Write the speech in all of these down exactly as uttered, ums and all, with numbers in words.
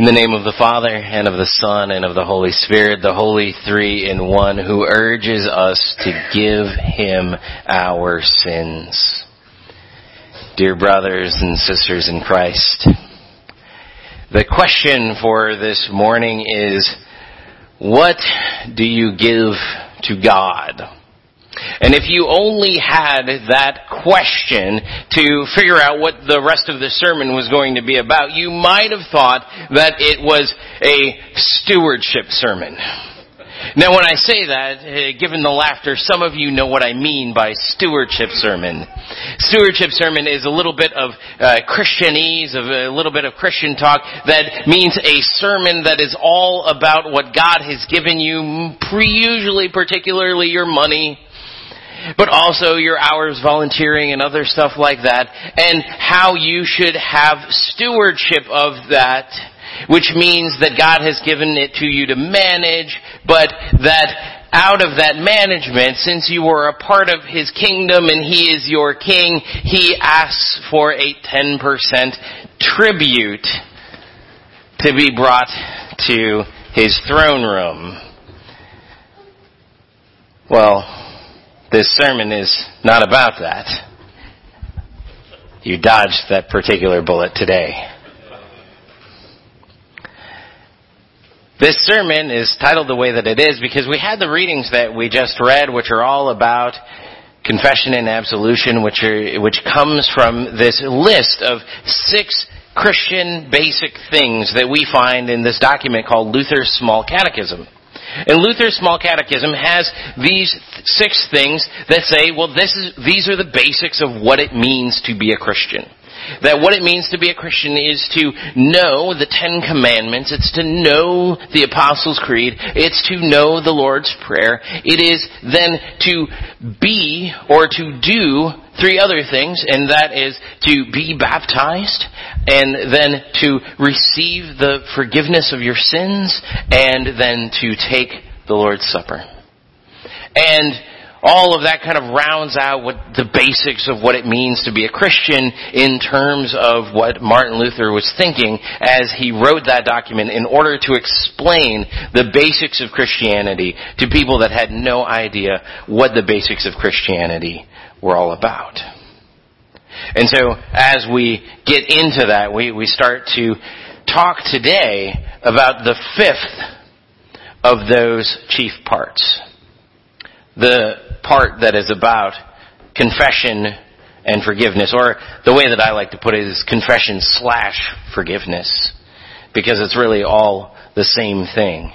In the name of the Father, and of the Son, and of the Holy Spirit, the Holy Three in One, who urges us to give Him our sins. Dear brothers and sisters in Christ, the question for this morning is, what do you give to God? And if you only had that question to figure out what the rest of the sermon was going to be about, you might have thought that it was a stewardship sermon. Now, when I say that, uh, given the laughter, some of you know what I mean by stewardship sermon. Stewardship sermon is a little bit of uh, Christianese, of a little bit of Christian talk that means a sermon that is all about what God has given you, pre- usually particularly your money, but also your hours volunteering and other stuff like that, and how you should have stewardship of that, which means that God has given it to you to manage, but that out of that management, since you are a part of His kingdom and He is your king, He asks for a ten percent tribute to be brought to His throne room. Well, this sermon is not about that. You dodged that particular bullet today. This sermon is titled the way that it is because we had the readings that we just read, which are all about confession and absolution, which are, which comes from this list of six Christian basic things that we find in this document called Luther's Small Catechism. And Luther's Small Catechism has these th- six things that say, well, this is, these are the basics of what it means to be a Christian. That what it means to be a Christian is to know the Ten Commandments, it's to know the Apostles' Creed, it's to know the Lord's Prayer, it is then to be or to do three other things, and that is to be baptized, and then to receive the forgiveness of your sins, and then to take the Lord's Supper. And all of that kind of rounds out what the basics of what it means to be a Christian in terms of what Martin Luther was thinking as he wrote that document in order to explain the basics of Christianity to people that had no idea what the basics of Christianity were all about. And so as we get into that, we, we start to talk today about the fifth of those chief parts. The part that is about confession and forgiveness, or the way that I like to put it is confession slash forgiveness, because it's really all the same thing.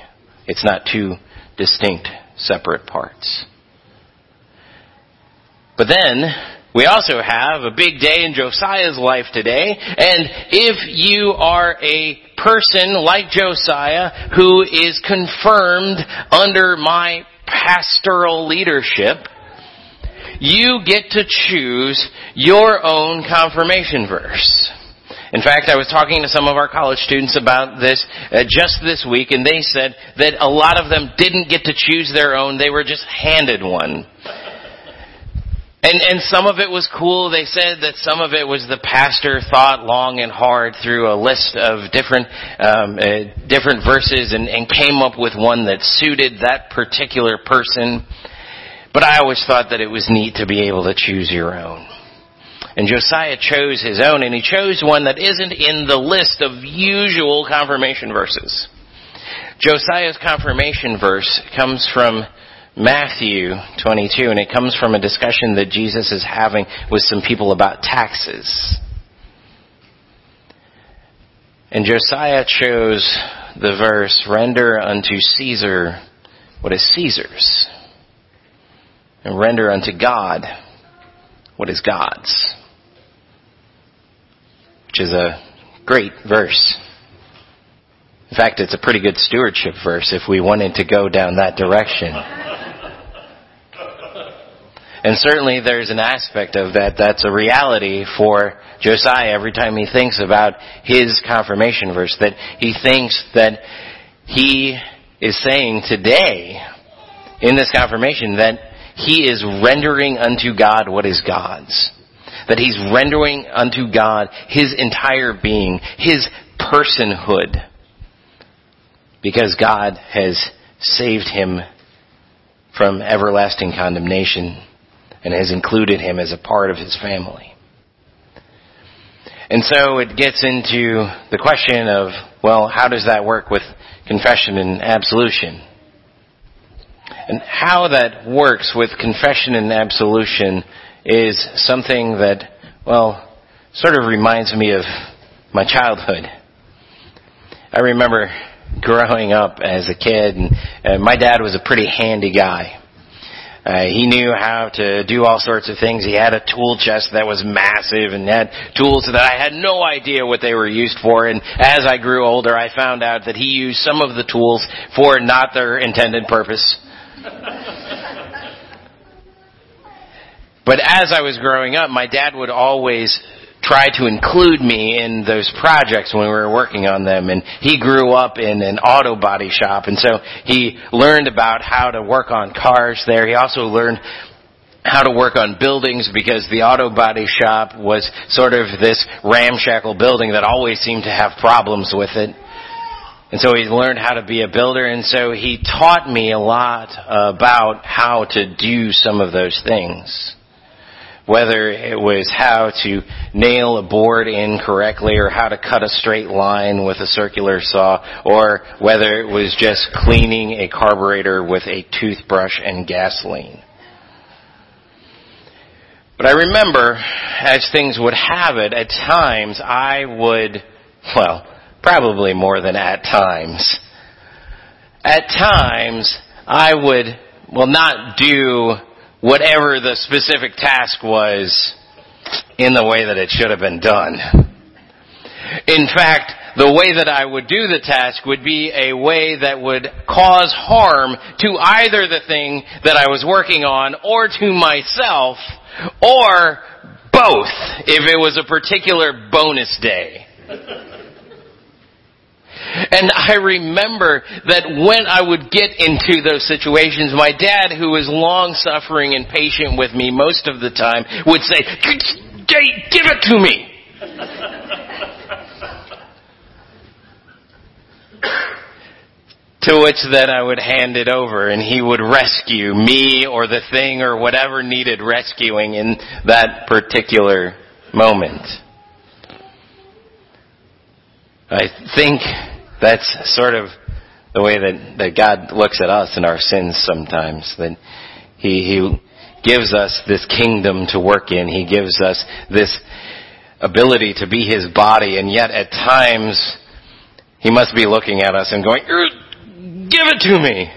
It's not two distinct, separate parts. But then, we also have a big day in Josiah's life today, and if you are a person like Josiah who is confirmed under my pastoral leadership, you get to choose your own confirmation verse. In fact, I was talking to some of our college students about this uh, just this week, and they said that a lot of them didn't get to choose their own, they were just handed one. And and some of it was cool. They said that some of it was the pastor thought long and hard through a list of different um, uh, different verses and, and came up with one that suited that particular person. But I always thought that it was neat to be able to choose your own. And Josiah chose his own, and he chose one that isn't in the list of usual confirmation verses. Josiah's confirmation verse comes from Matthew twenty-two, and it comes from a discussion that Jesus is having with some people about taxes. And Josiah chose the verse, "Render unto Caesar what is Caesar's, and render unto God what is God's," which is a great verse. In fact, it's a pretty good stewardship verse if we wanted to go down that direction. And certainly there's an aspect of that that's a reality for Josiah every time he thinks about his confirmation verse, that he thinks that he is saying today in this confirmation that he is rendering unto God what is God's. That he's rendering unto God his entire being, his personhood, because God has saved him from everlasting condemnation and has included him as a part of his family. And so it gets into the question of, well, how does that work with confession and absolution? And how that works with confession and absolution is something that, well, sort of reminds me of my childhood. I remember growing up as a kid, and uh, my dad was a pretty handy guy. Uh, he knew how to do all sorts of things. He had a tool chest that was massive and had tools that I had no idea what they were used for. And as I grew older, I found out that he used some of the tools for not their intended purpose. But as I was growing up, my dad would always try to include me in those projects when we were working on them. And he grew up in an auto body shop, and so he learned about how to work on cars there. He also learned how to work on buildings, because the auto body shop was sort of this ramshackle building that always seemed to have problems with it. And so he learned how to be a builder, and so he taught me a lot about how to do some of those things. Whether it was how to nail a board in correctly, or how to cut a straight line with a circular saw, or whether it was just cleaning a carburetor with a toothbrush and gasoline. But I remember, as things would have it, at times I would, well, probably more than at times. At times, I would, well, not do whatever the specific task was in the way that it should have been done. In fact, the way that I would do the task would be a way that would cause harm to either the thing that I was working on or to myself, or both, if it was a particular bonus day. And I remember that when I would get into those situations, my dad, who was long-suffering and patient with me most of the time, would say, "Give it to me!" To which then I would hand it over, and he would rescue me or the thing or whatever needed rescuing in that particular moment. I think that's sort of the way that, that God looks at us and our sins sometimes. That he, he gives us this kingdom to work in. He gives us this ability to be His body. And yet at times, He must be looking at us and going, "Give it to me."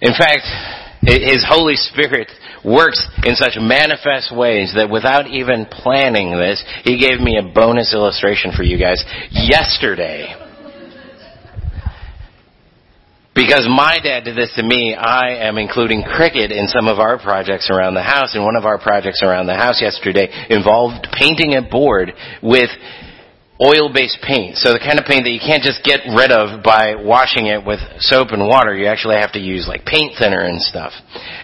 In fact, His Holy Spirit works in such manifest ways that without even planning this, He gave me a bonus illustration for you guys yesterday. Because my dad did this to me, I am including cricket in some of our projects around the house. And one of our projects around the house yesterday involved painting a board with oil-based paint. So the kind of paint that you can't just get rid of by washing it with soap and water. You actually have to use like paint thinner and stuff.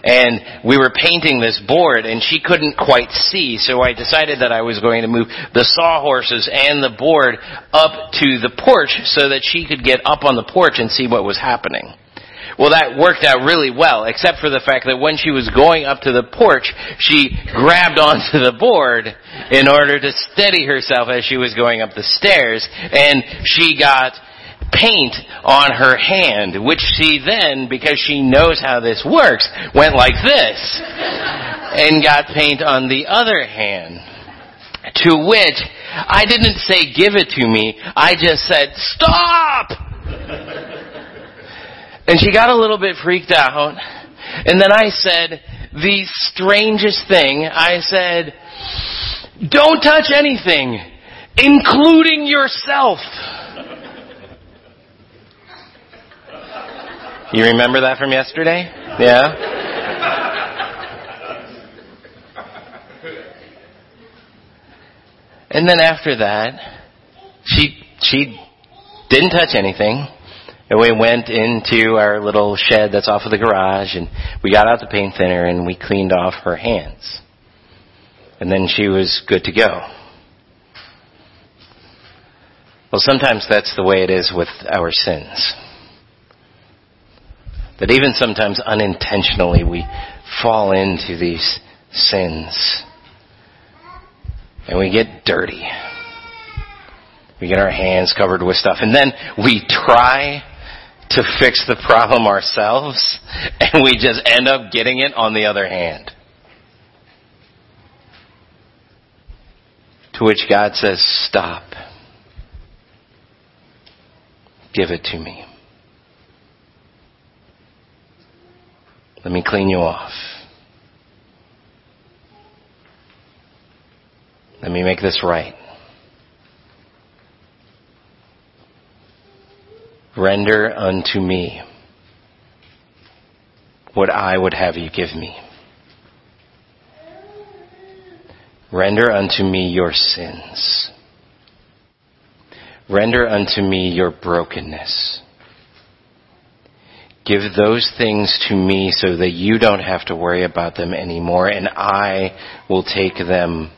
And we were painting this board, and she couldn't quite see, so I decided that I was going to move the sawhorses and the board up to the porch so that she could get up on the porch and see what was happening. Well, that worked out really well, except for the fact that when she was going up to the porch, she grabbed onto the board in order to steady herself as she was going up the stairs, and she got paint on her hand, which she then, because she knows how this works, went like this and got paint on the other hand. To which, I didn't say, "Give it to me," I just said, "Stop!" And she got a little bit freaked out. And then I said the strangest thing. I said, "Don't touch anything, including yourself." You remember that from yesterday? Yeah? And then after that, she she didn't touch anything. And we went into our little shed that's off of the garage, and we got out the paint thinner, and we cleaned off her hands. And then she was good to go. Well, sometimes that's the way it is with our sins. That even sometimes unintentionally we fall into these sins. And we get dirty. We get our hands covered with stuff. And then we try to fix the problem ourselves, and we just end up getting it on the other hand. To which God says, stop. Give it to me. Let me clean you off. Let me make this right. Render unto me what I would have you give me. Render unto me your sins. Render unto me your brokenness. Give those things to me so that you don't have to worry about them anymore, and I will take them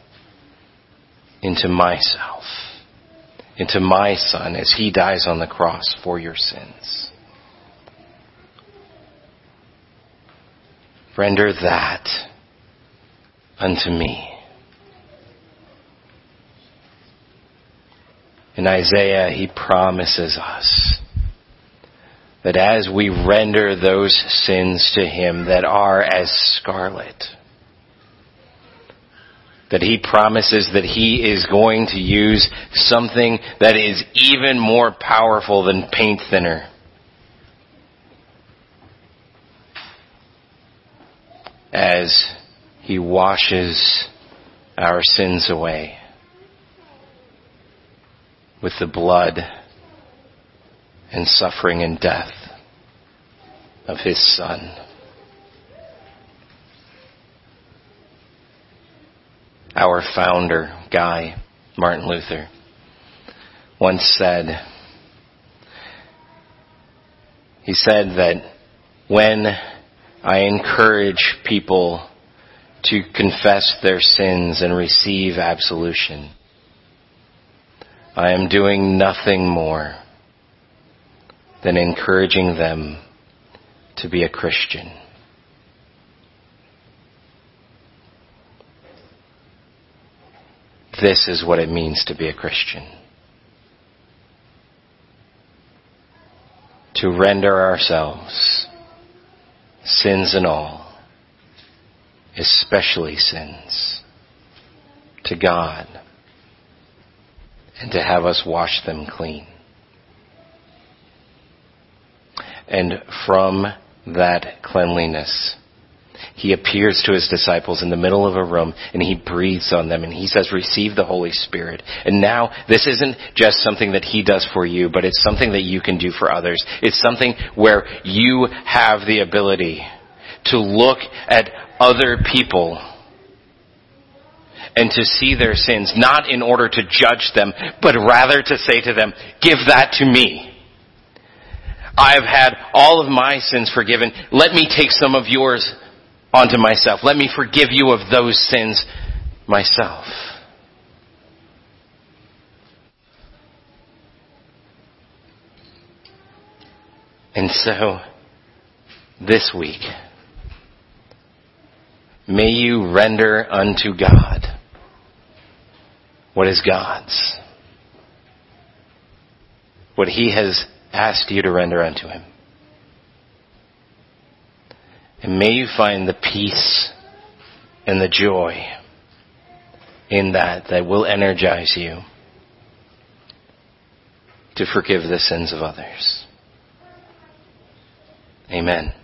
into myself, into my Son, as He dies on the cross for your sins. Render that unto me. In Isaiah, he promises us that as we render those sins to Him that are as scarlet, that He promises that He is going to use something that is even more powerful than paint thinner. As He washes our sins away with the blood and suffering and death of His Son. Our founder, Guy, Martin Luther, once said, he said that when I encourage people to confess their sins and receive absolution, I am doing nothing more than encouraging them to be a Christian. This is what it means to be a Christian. To render ourselves, sins and all, especially sins, to God, and to have us wash them clean. And from that cleanliness, He appears to His disciples in the middle of a room, and He breathes on them, and He says, receive the Holy Spirit. And now, this isn't just something that He does for you, but it's something that you can do for others. It's something where you have the ability to look at other people and to see their sins, not in order to judge them, but rather to say to them, give that to me. I've had all of my sins forgiven. Let me take some of yours onto myself. Let me forgive you of those sins myself. And so, this week, may you render unto God what is God's, what He has asked you to render unto Him. And may you find the peace and the joy in that that will energize you to forgive the sins of others. Amen.